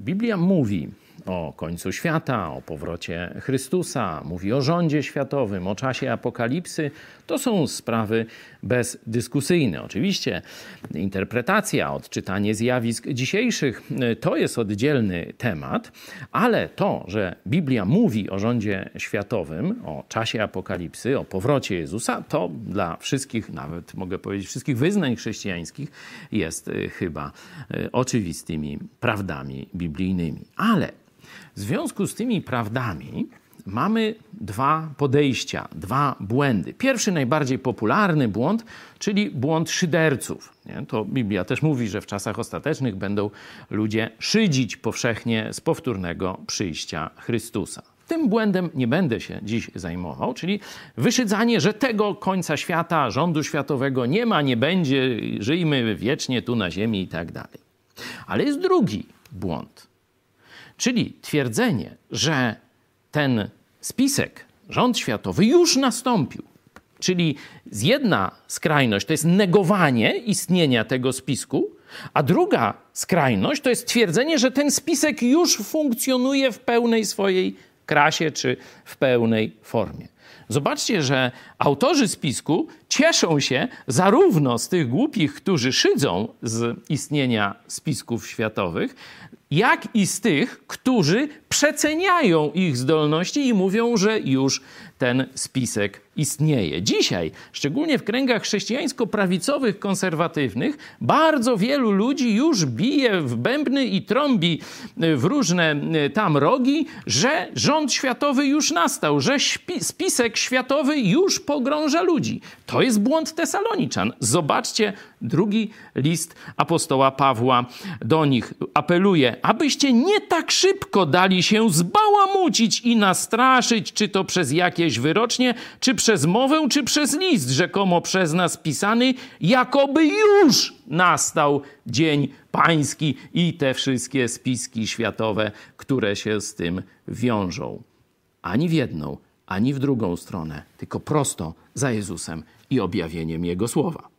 Biblia mówi o końcu świata, o powrocie Chrystusa, mówi o rządzie światowym, o czasie apokalipsy. To są sprawy bezdyskusyjne. Oczywiście interpretacja, odczytanie zjawisk dzisiejszych to jest oddzielny temat, ale to, że Biblia mówi o rządzie światowym, o czasie apokalipsy, o powrocie Jezusa, to dla wszystkich, nawet mogę powiedzieć wszystkich wyznań chrześcijańskich, jest chyba oczywistymi prawdami biblijnymi. Ale w związku z tymi prawdami mamy dwa podejścia, dwa błędy. Pierwszy, najbardziej popularny błąd, czyli błąd szyderców. Nie? To Biblia też mówi, że w czasach ostatecznych będą ludzie szydzić powszechnie z powtórnego przyjścia Chrystusa. Tym błędem nie będę się dziś zajmował, czyli wyszydzanie, że tego końca świata, rządu światowego nie ma, nie będzie, żyjmy wiecznie tu na ziemi i tak dalej. Ale jest drugi błąd, czyli twierdzenie, że ten spisek, rząd światowy już nastąpił. Czyli jedna skrajność to jest negowanie istnienia tego spisku, a druga skrajność to jest twierdzenie, że ten spisek już funkcjonuje w pełnej swojej krasie czy w pełnej formie. Zobaczcie, że autorzy spisku cieszą się zarówno z tych głupich, którzy szydzą z istnienia spisków światowych, jak i z tych, którzy przeceniają ich zdolności i mówią, że już ten spisek istnieje. Dzisiaj, szczególnie w kręgach chrześcijańsko-prawicowych, konserwatywnych, bardzo wielu ludzi już bije w bębny i trąbi w różne tam rogi, że rząd światowy już nastał, że spisek światowy już pogrąża ludzi. To jest błąd Tesaloniczan. Zobaczcie, drugi list apostoła Pawła do nich apeluje, abyście nie tak szybko dali się zbałamucić i nastraszyć, czy to przez jakieś wyrocznie, czy przez mowę, czy przez list rzekomo przez nas pisany, jakoby już nastał dzień pański i te wszystkie spiski światowe, które się z tym wiążą. Ani w jedną, ani w drugą stronę, tylko prosto za Jezusem i objawieniem Jego słowa.